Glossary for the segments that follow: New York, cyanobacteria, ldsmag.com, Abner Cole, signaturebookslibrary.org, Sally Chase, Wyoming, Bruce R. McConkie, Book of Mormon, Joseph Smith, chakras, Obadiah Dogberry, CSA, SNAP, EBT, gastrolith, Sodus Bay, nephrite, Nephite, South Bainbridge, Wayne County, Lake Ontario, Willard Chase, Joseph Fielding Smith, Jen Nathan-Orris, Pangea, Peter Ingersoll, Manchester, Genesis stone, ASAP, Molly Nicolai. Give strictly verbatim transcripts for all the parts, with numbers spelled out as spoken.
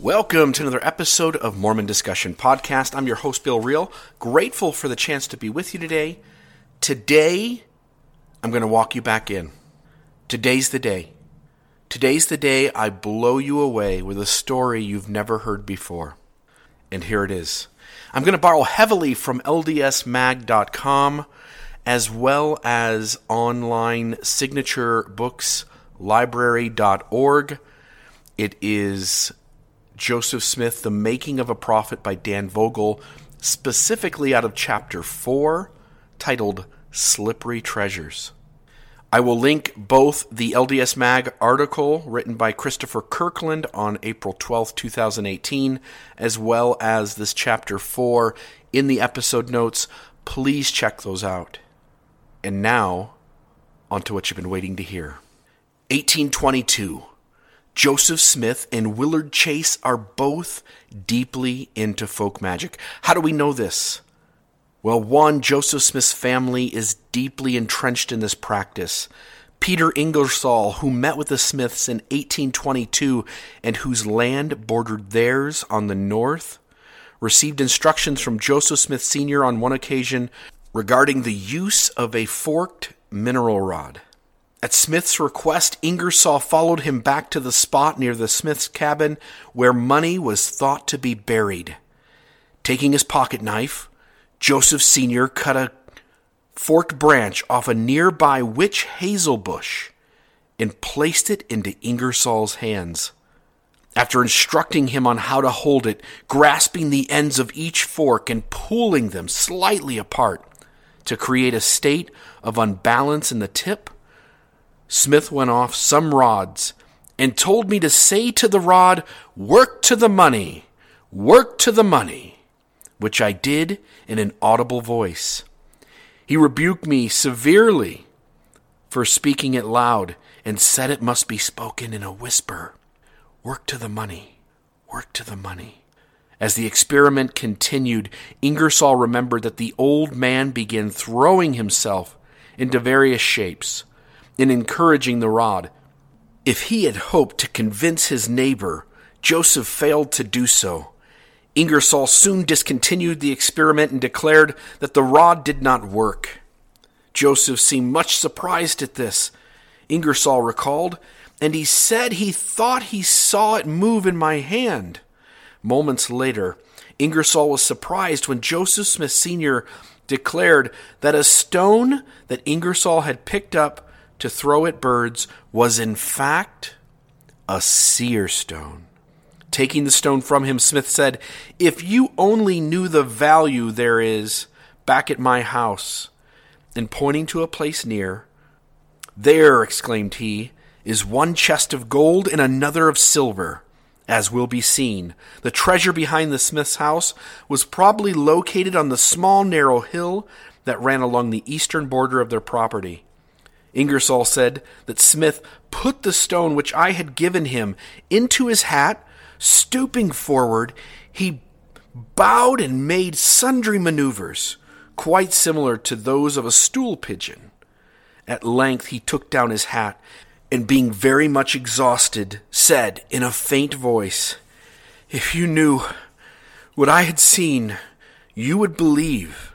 Welcome to another episode of Mormon Discussion Podcast. I'm your host, Bill Reel. Grateful for the chance to be with you today. Today, I'm going to walk you back in. Today's the day. Today's the day I blow you away with a story you've never heard before. And here it is. I'm going to borrow heavily from L D S mag dot com as well as online signature books library dot org. It is Joseph Smith, The Making of a Prophet by Dan Vogel, specifically out of chapter four, titled Slippery Treasures. I will link both the L D S Mag article written by Christopher Kirkland on April twelfth, twenty eighteen, as well as this chapter four in the episode notes. Please check those out. And now, on to what you've been waiting to hear. eighteen twenty-two. Joseph Smith and Willard Chase are both deeply into folk magic. How do we know this? Well, one, Joseph Smith's family is deeply entrenched in this practice. Peter Ingersoll, who met with the Smiths in eighteen twenty-two and whose land bordered theirs on the north, received instructions from Joseph Smith Senior on one occasion regarding the use of a forked mineral rod. At Smith's request, Ingersoll followed him back to the spot near the Smith's cabin where money was thought to be buried. Taking his pocket knife, Joseph Senior cut a forked branch off a nearby witch hazel bush and placed it into Ingersoll's hands. After instructing him on how to hold it, grasping the ends of each fork and pulling them slightly apart to create a state of unbalance in the tip, Smith went off some rods and told me to say to the rod, "Work to the money, work to the money," which I did in an audible voice. He rebuked me severely for speaking it loud and said it must be spoken in a whisper. Work to the money, work to the money. As the experiment continued, Ingersoll remembered that the old man began throwing himself into various shapes in encouraging the rod. If he had hoped to convince his neighbor, Joseph failed to do so. Ingersoll soon discontinued the experiment and declared that the rod did not work. Joseph seemed much surprised at this, Ingersoll recalled, and he said he thought he saw it move in my hand. Moments later, Ingersoll was surprised when Joseph Smith Senior declared that a stone that Ingersoll had picked up to throw at birds was in fact a seer stone. Taking the stone from him, Smith said, "If you only knew the value there is back at my house," and pointing to a place near, "There," exclaimed he, "is one chest of gold and another of silver." As will be seen, the treasure behind the Smith's house was probably located on the small narrow hill that ran along the eastern border of their property. Ingersoll said that Smith put the stone which I had given him into his hat. Stooping forward, he bowed and made sundry maneuvers, quite similar to those of a stool pigeon. At length he took down his hat, and being very much exhausted, said in a faint voice, "If you knew what I had seen, you would believe."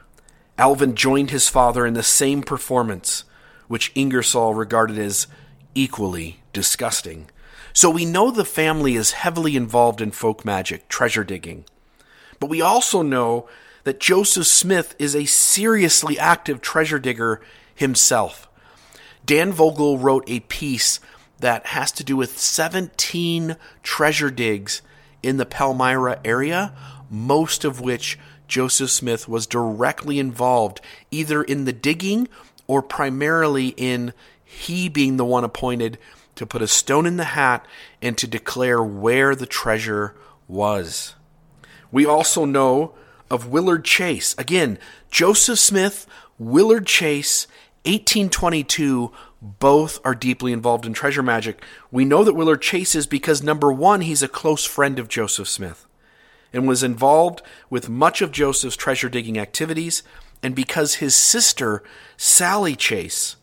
Alvin joined his father in the same performance, which Ingersoll regarded as equally disgusting. So we know the family is heavily involved in folk magic, treasure digging. But we also know that Joseph Smith is a seriously active treasure digger himself. Dan Vogel wrote a piece that has to do with seventeen treasure digs in the Palmyra area, most of which Joseph Smith was directly involved, either in the digging or primarily in he being the one appointed to put a stone in the hat and to declare where the treasure was. We also know of Willard Chase. Again, Joseph Smith, Willard Chase, eighteen twenty-two, both are deeply involved in treasure magic. We know that Willard Chase is because, number one, he's a close friend of Joseph Smith and was involved with much of Joseph's treasure digging activities, and because his sister, Sally Chase,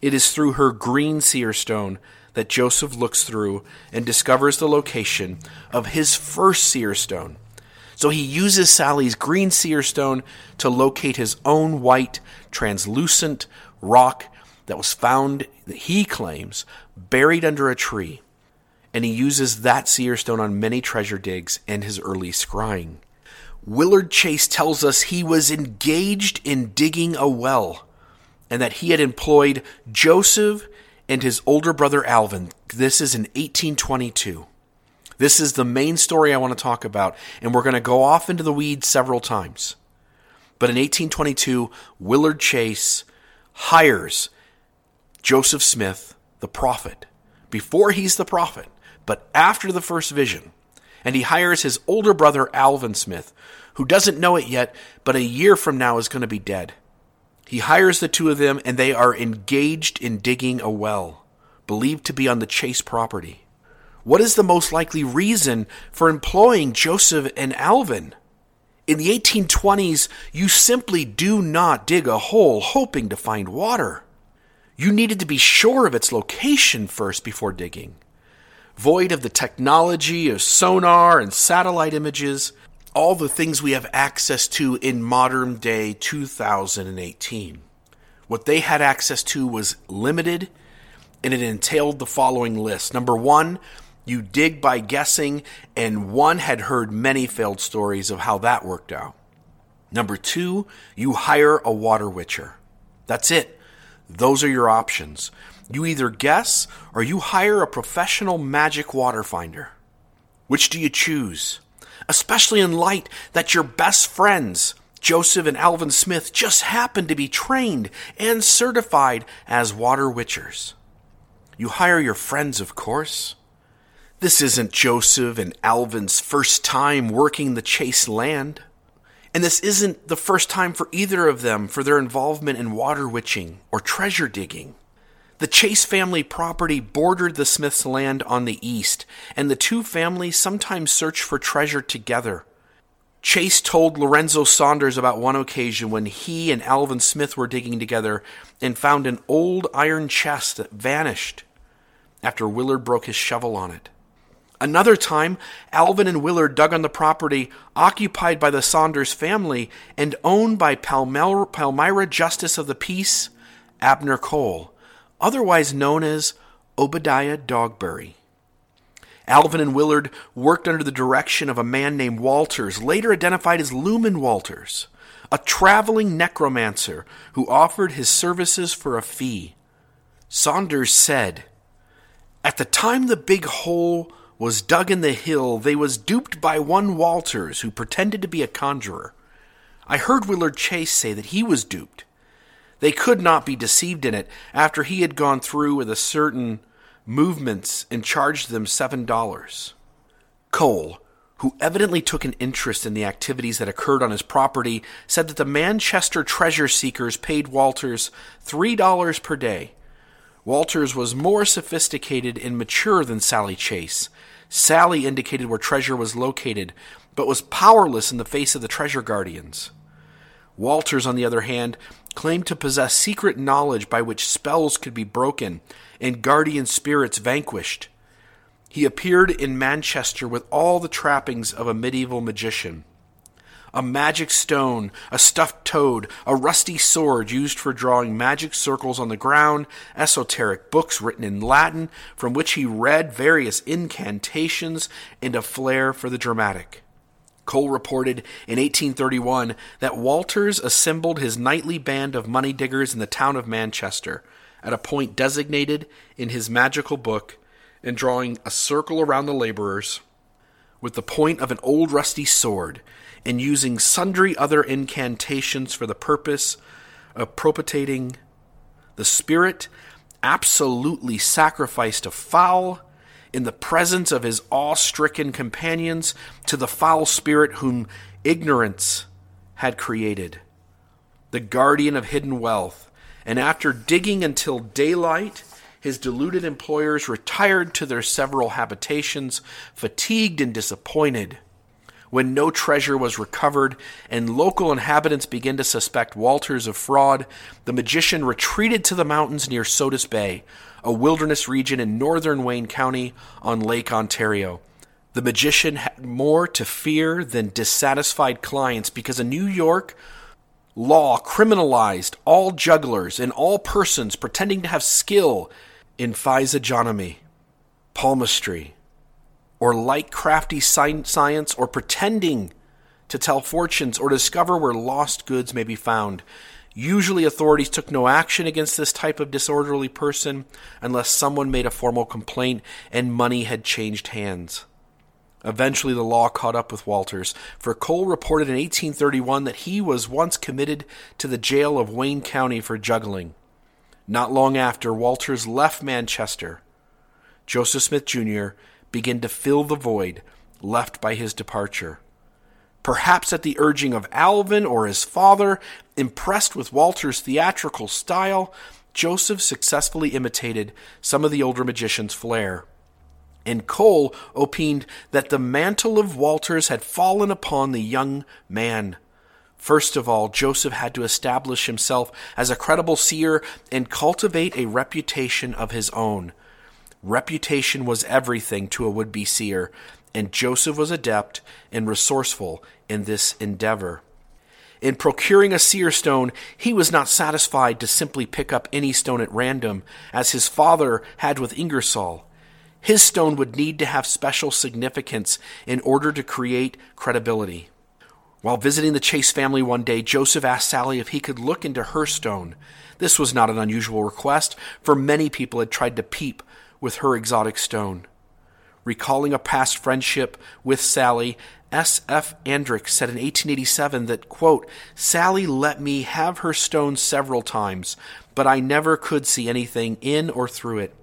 it is through her green seer stone that Joseph looks through and discovers the location of his first seer stone. So he uses Sally's green seer stone to locate his own white, translucent rock that was found, that he claims, buried under a tree. And he uses that seer stone on many treasure digs and his early scrying. Willard Chase tells us he was engaged in digging a well and that he had employed Joseph and his older brother Alvin. This is in eighteen twenty-two. This is the main story I want to talk about, and we're going to go off into the weeds several times. But in eighteen twenty-two, Willard Chase hires Joseph Smith, the prophet, before he's the prophet, but after the first vision. And he hires his older brother, Alvin Smith, who doesn't know it yet, but a year from now is going to be dead. He hires the two of them, and they are engaged in digging a well, believed to be on the Chase property. What is the most likely reason for employing Joseph and Alvin? In the eighteen twenties, you simply do not dig a hole hoping to find water. You needed to be sure of its location first before digging. Void of the technology of sonar and satellite images, all the things we have access to in modern day two thousand eighteen. What they had access to was limited, and it entailed the following list. Number one, you dig by guessing, and one had heard many failed stories of how that worked out. Number two, you hire a water witcher. That's it. Those are your options. You either guess or you hire a professional magic water finder. Which do you choose? Especially in light that your best friends, Joseph and Alvin Smith, just happened to be trained and certified as water witchers. You hire your friends, of course. This isn't Joseph and Alvin's first time working the Chase land. And this isn't the first time for either of them for their involvement in water witching or treasure digging. The Chase family property bordered the Smiths' land on the east, and the two families sometimes searched for treasure together. Chase told Lorenzo Saunders about one occasion when he and Alvin Smith were digging together and found an old iron chest that vanished after Willard broke his shovel on it. Another time, Alvin and Willard dug on the property occupied by the Saunders family and owned by Palmyra, Palmyra Justice of the Peace, Abner Cole, otherwise known as Obadiah Dogberry. Alvin and Willard worked under the direction of a man named Walters, later identified as Lumen Walters, a traveling necromancer who offered his services for a fee. Saunders said, "At the time the big hole was dug in the hill, they was duped by one Walters who pretended to be a conjurer. I heard Willard Chase say that he was duped. They could not be deceived in it after he had gone through with a certain movements and charged them seven dollars. Cole, who evidently took an interest in the activities that occurred on his property, said that the Manchester treasure seekers paid Walters three dollars per day. Walters was more sophisticated and mature than Sally Chase. Sally indicated where treasure was located, but was powerless in the face of the treasure guardians. Walters, on the other hand, claimed to possess secret knowledge by which spells could be broken and guardian spirits vanquished. He appeared in Manchester with all the trappings of a medieval magician. A magic stone, a stuffed toad, a rusty sword used for drawing magic circles on the ground, esoteric books written in Latin from which he read various incantations, and a flair for the dramatic. Cole reported in eighteen thirty-one that Walters assembled his nightly band of money diggers in the town of Manchester at a point designated in his magical book and drawing a circle around the laborers with the point of an old rusty sword, and using sundry other incantations for the purpose of propitiating the spirit, absolutely sacrificed a fowl in the presence of his awe-stricken companions to the foul spirit whom ignorance had created, the guardian of hidden wealth. And after digging until daylight, his deluded employers retired to their several habitations, fatigued and disappointed, when no treasure was recovered, and local inhabitants began to suspect Walters of fraud. The magician retreated to the mountains near Sodus Bay, a wilderness region in northern Wayne County on Lake Ontario. The magician had more to fear than dissatisfied clients because a New York law criminalized all jugglers and all persons pretending to have skill in physiognomy, palmistry, or like crafty science, or pretending to tell fortunes or discover where lost goods may be found. Usually authorities took no action against this type of disorderly person unless someone made a formal complaint and money had changed hands. Eventually, the law caught up with Walters, for Cole reported in eighteen thirty-one that he was once committed to the jail of Wayne County for juggling. Not long after, Walters left Manchester. Joseph Smith, Junior began to fill the void left by his departure. Perhaps at the urging of Alvin or his father, impressed with Walters' theatrical style, Joseph successfully imitated some of the older magician's flair. And Cole opined that the mantle of Walters had fallen upon the young man. First of all, Joseph had to establish himself as a credible seer and cultivate a reputation of his own. Reputation was everything to a would-be seer, and Joseph was adept and resourceful in this endeavor. In procuring a seer stone, he was not satisfied to simply pick up any stone at random, as his father had with Ingersoll. His stone would need to have special significance in order to create credibility. While visiting the Chase family one day, Joseph asked Sally if he could look into her stone. This was not an unusual request, for many people had tried to peep with her exotic stone. Recalling a past friendship with Sally, S F Andrick said in eighteen eighty-seven that, quote, "Sally let me have her stone several times, but I never could see anything in or through it.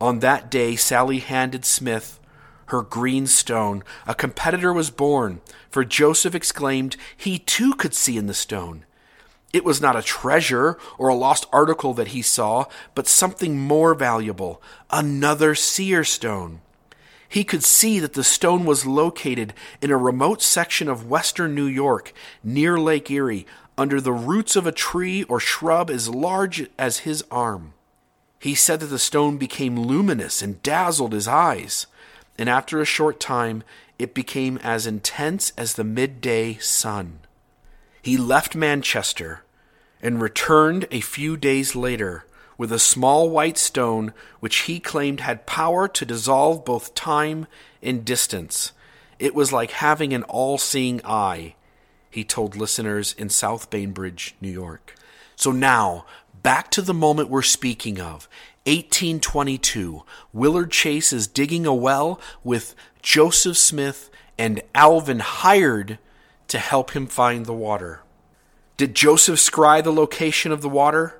On that day, Sally handed Smith her green stone. A competitor was born, for Joseph exclaimed he too could see in the stone. It was not a treasure or a lost article that he saw, but something more valuable, another seer stone. He could see that the stone was located in a remote section of western New York, near Lake Erie, under the roots of a tree or shrub as large as his arm. He said that the stone became luminous and dazzled his eyes, and after a short time, it became as intense as the midday sun. He left Manchester and returned a few days later with a small white stone which he claimed had power to dissolve both time and distance. It was like having an all-seeing eye," he told listeners in South Bainbridge, New York. So now, back to the moment we're speaking of, eighteen twenty-two. Willard Chase is digging a well with Joseph Smith and Alvin hired to help him find the water. Did Joseph scry the location of the water?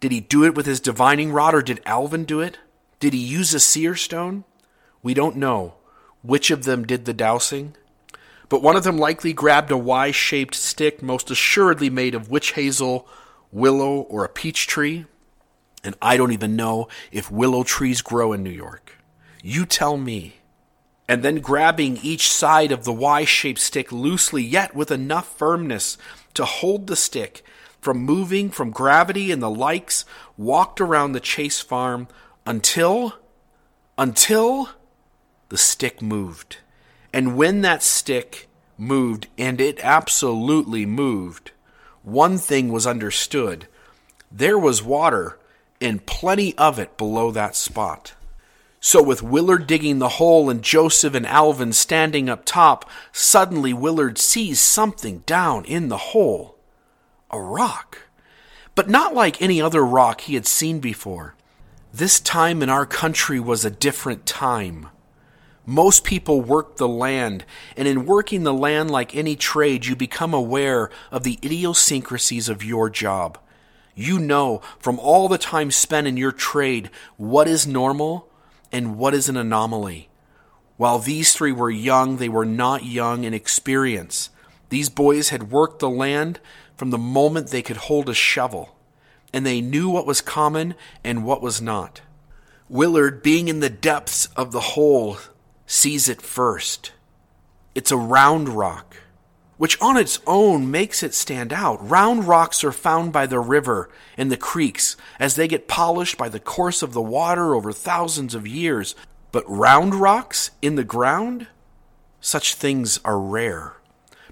Did he do it with his divining rod, or did Alvin do it? Did he use a seer stone? We don't know which of them did the dousing, but one of them likely grabbed a Y-shaped stick, most assuredly made of witch hazel, willow, or a peach tree. And I don't even know if willow trees grow in New York. You tell me. And then grabbing each side of the Y-shaped stick loosely, yet with enough firmness to hold the stick from moving, from gravity and the likes, walked around the Chase farm until, until the stick moved. And when that stick moved, and it absolutely moved, one thing was understood. There was water, and plenty of it below that spot. So with Willard digging the hole and Joseph and Alvin standing up top, suddenly Willard sees something down in the hole. A rock. But not like any other rock he had seen before. This time in our country was a different time. Most people worked the land, and in working the land like any trade, you become aware of the idiosyncrasies of your job. You know from all the time spent in your trade what is normal and what is an anomaly. While these three were young, they were not young in experience. These boys had worked the land from the moment they could hold a shovel, and they knew what was common and what was not. Willard, being in the depths of the hole, sees it first. It's a round rock, which on its own makes it stand out. Round rocks are found by the river and the creeks as they get polished by the course of the water over thousands of years. But round rocks in the ground? Such things are rare.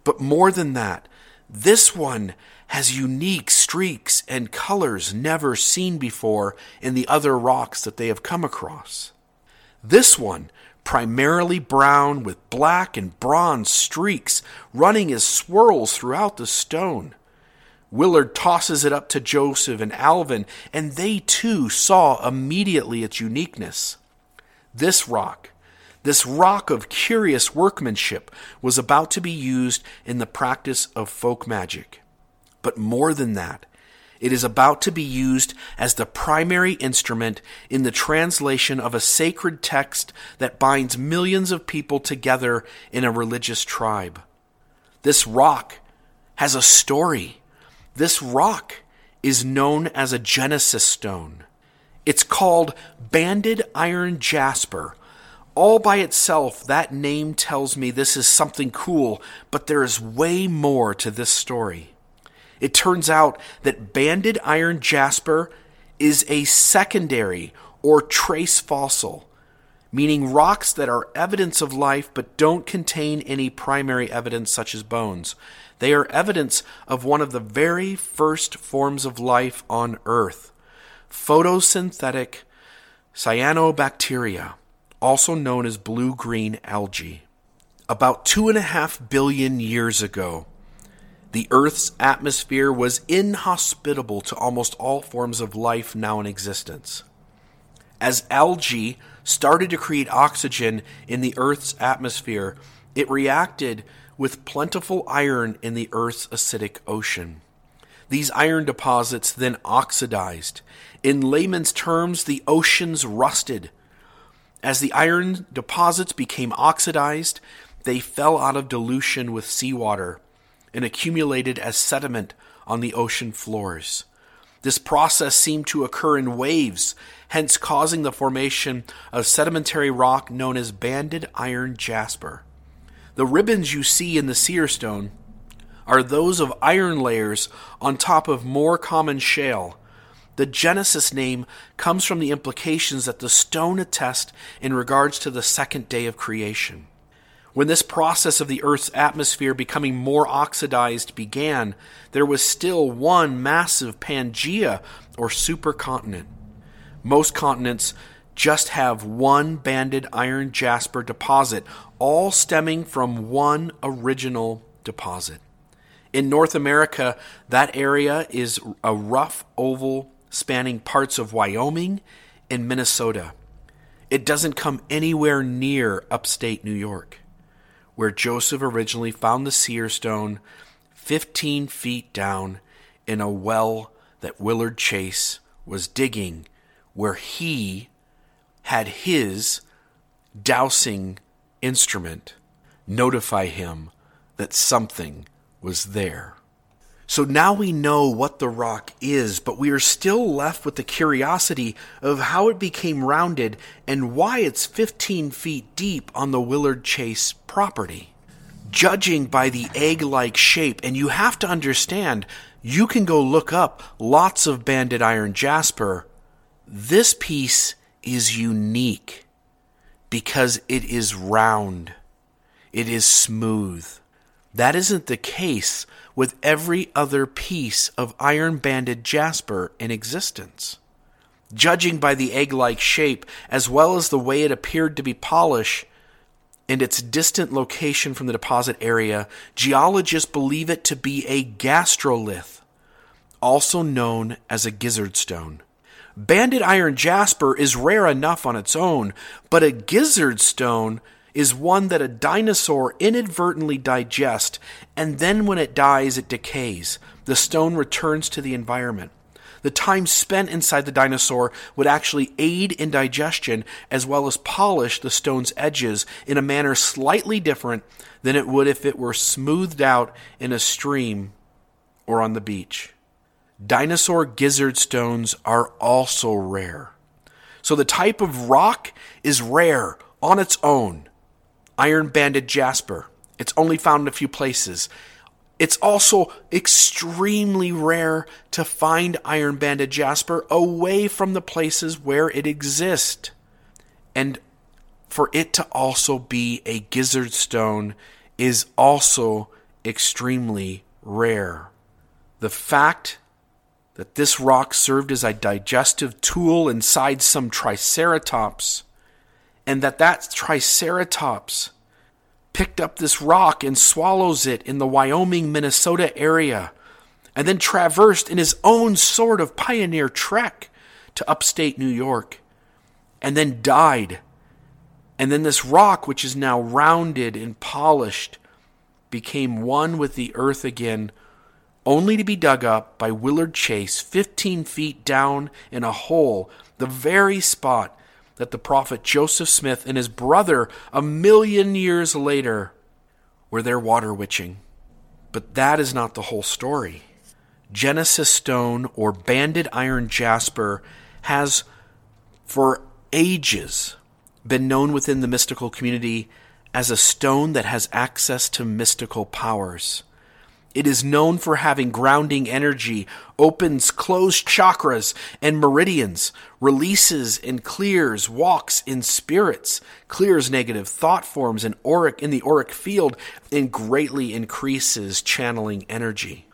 But more than that, this one has unique streaks and colors never seen before in the other rocks that they have come across. This one, primarily brown with black and bronze streaks running as swirls throughout the stone. Willard tosses it up to Joseph and Alvin, and they too saw immediately its uniqueness. This rock, this rock of curious workmanship, was about to be used in the practice of folk magic. But more than that, it is about to be used as the primary instrument in the translation of a sacred text that binds millions of people together in a religious tribe. This rock has a story. This rock is known as a Genesis stone. It's called banded iron jasper. All by itself, that name tells me this is something cool, but there is way more to this story. It turns out that banded iron jasper is a secondary or trace fossil, meaning rocks that are evidence of life but don't contain any primary evidence such as bones. They are evidence of one of the very first forms of life on Earth, photosynthetic cyanobacteria, also known as blue-green algae. About two and a half billion years ago, the Earth's atmosphere was inhospitable to almost all forms of life now in existence. As algae started to create oxygen in the Earth's atmosphere, it reacted with plentiful iron in the Earth's acidic ocean. These iron deposits then oxidized. In layman's terms, the oceans rusted. As the iron deposits became oxidized, they fell out of dilution with seawater and accumulated as sediment on the ocean floors. This process seemed to occur in waves, hence causing the formation of sedimentary rock known as banded iron jasper. The ribbons you see in the seer stone are those of iron layers on top of more common shale. The Genesis name comes from the implications that the stone attests in regards to the second day of creation. When this process of the Earth's atmosphere becoming more oxidized began, there was still one massive Pangea, or supercontinent. Most continents just have one banded iron jasper deposit, all stemming from one original deposit. In North America, that area is a rough oval spanning parts of Wyoming and Minnesota. It doesn't come anywhere near upstate New York, where Joseph originally found the seer stone fifteen feet down in a well that Willard Chase was digging, where he had his dowsing instrument notify him that something was there. So now we know what the rock is, but we are still left with the curiosity of how it became rounded and why it's fifteen feet deep on the Willard Chase property. Judging by the egg-like shape, and you have to understand, you can go look up lots of banded iron jasper. This piece is unique because it is round. It is smooth. That isn't the case with every other piece of iron-banded jasper in existence. Judging by the egg-like shape, as well as the way it appeared to be polished, and its distant location from the deposit area, geologists believe it to be a gastrolith, also known as a gizzard stone. Banded iron jasper is rare enough on its own, but a gizzard stone is one that a dinosaur inadvertently digests, and then when it dies, it decays. The stone returns to the environment. The time spent inside the dinosaur would actually aid in digestion as well as polish the stone's edges in a manner slightly different than it would if it were smoothed out in a stream or on the beach. Dinosaur gizzard stones are also rare. So the type of rock is rare on its own. Iron banded jasper. It's only found in a few places. It's also extremely rare to find iron-banded jasper away from the places where it exists. And for it to also be a gizzard stone is also extremely rare. The fact that this rock served as a digestive tool inside some triceratops, and that that triceratops picked up this rock and swallows it in the Wyoming, Minnesota area, and then traversed in his own sort of pioneer trek to upstate New York, and then died. And then this rock, which is now rounded and polished, became one with the earth again, only to be dug up by Willard Chase fifteen feet down in a hole, the very spot that the prophet Joseph Smith and his brother a million years later were there water witching. But that is not the whole story. Genesis stone, or banded iron jasper, has for ages been known within the mystical community as a stone that has access to mystical powers. It is known for having grounding energy, opens closed chakras and meridians, releases and clears walks in spirits, clears negative thought forms in, auric, in the auric field, and greatly increases channeling energy.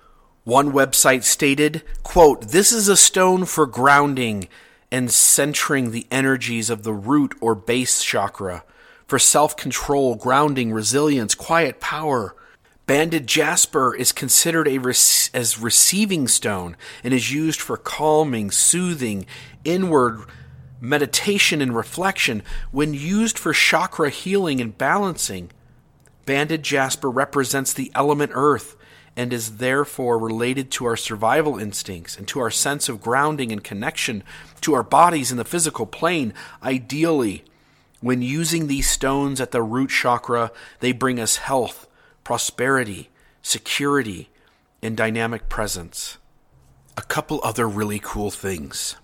One website stated, quote, "This is a stone for grounding and centering the energies of the root or base chakra, for self-control, grounding, resilience, quiet power. Banded jasper is considered a rec- as receiving stone and is used for calming, soothing, inward meditation and reflection. When used for chakra healing and balancing, banded jasper represents the element earth and is therefore related to our survival instincts and to our sense of grounding and connection to our bodies in the physical plane. Ideally, when using these stones at the root chakra, they bring us health, prosperity, security, and dynamic presence." A couple other really cool things.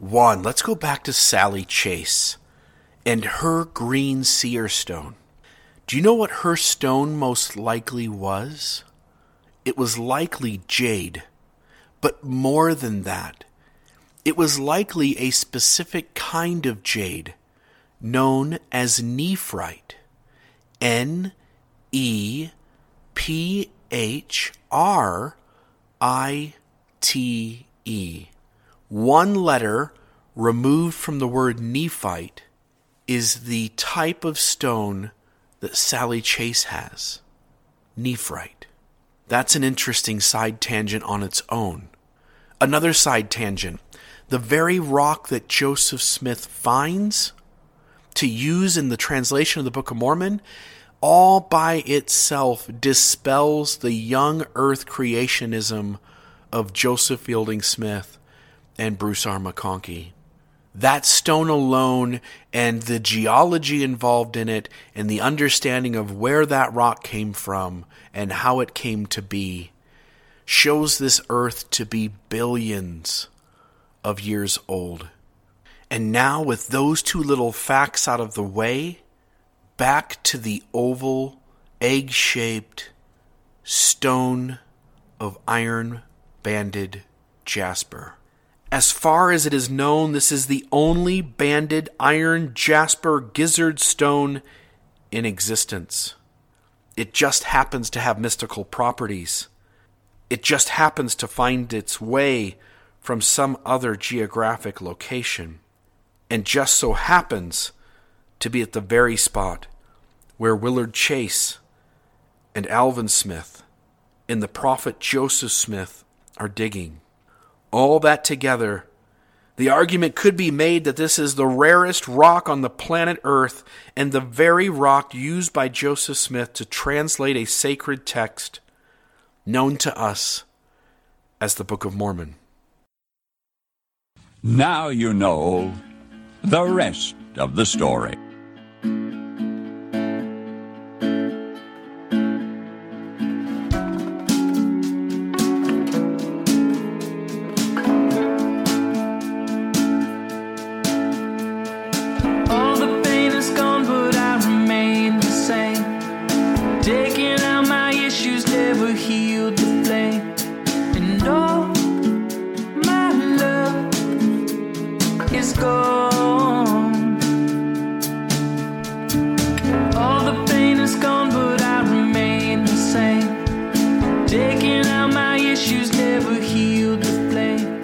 One, let's go back to Sally Chase and her green seer stone. Do you know what her stone most likely was? It was likely jade, but more than that. It was likely a specific kind of jade known as nephrite. N E P H R I T E. One letter removed from the word nephite is the type of stone that Sally Chase has, nephrite. That's an interesting side tangent on its own. Another side tangent, the very rock that Joseph Smith finds to use in the translation of the Book of Mormon all by itself dispels the young earth creationism of Joseph Fielding Smith and Bruce R. McConkie. That stone alone and the geology involved in it and the understanding of where that rock came from and how it came to be shows this earth to be billions of years old. And now, with those two little facts out of the way, back to the oval, egg-shaped stone of iron-banded jasper. As far as it is known, this is the only banded iron jasper gizzard stone in existence. It just happens to have mystical properties. It just happens to find its way from some other geographic location, and just so happens to be at the very spot where Willard Chase and Alvin Smith and the prophet Joseph Smith are digging. All that together, the argument could be made that this is the rarest rock on the planet Earth and the very rock used by Joseph Smith to translate a sacred text known to us as the Book of Mormon. Now you know the rest of the story. Taking out my issues. they were healed to flame. And all my love is gone. All the pain is gone, but I remain the same. Taking out my issues, never healed to flame.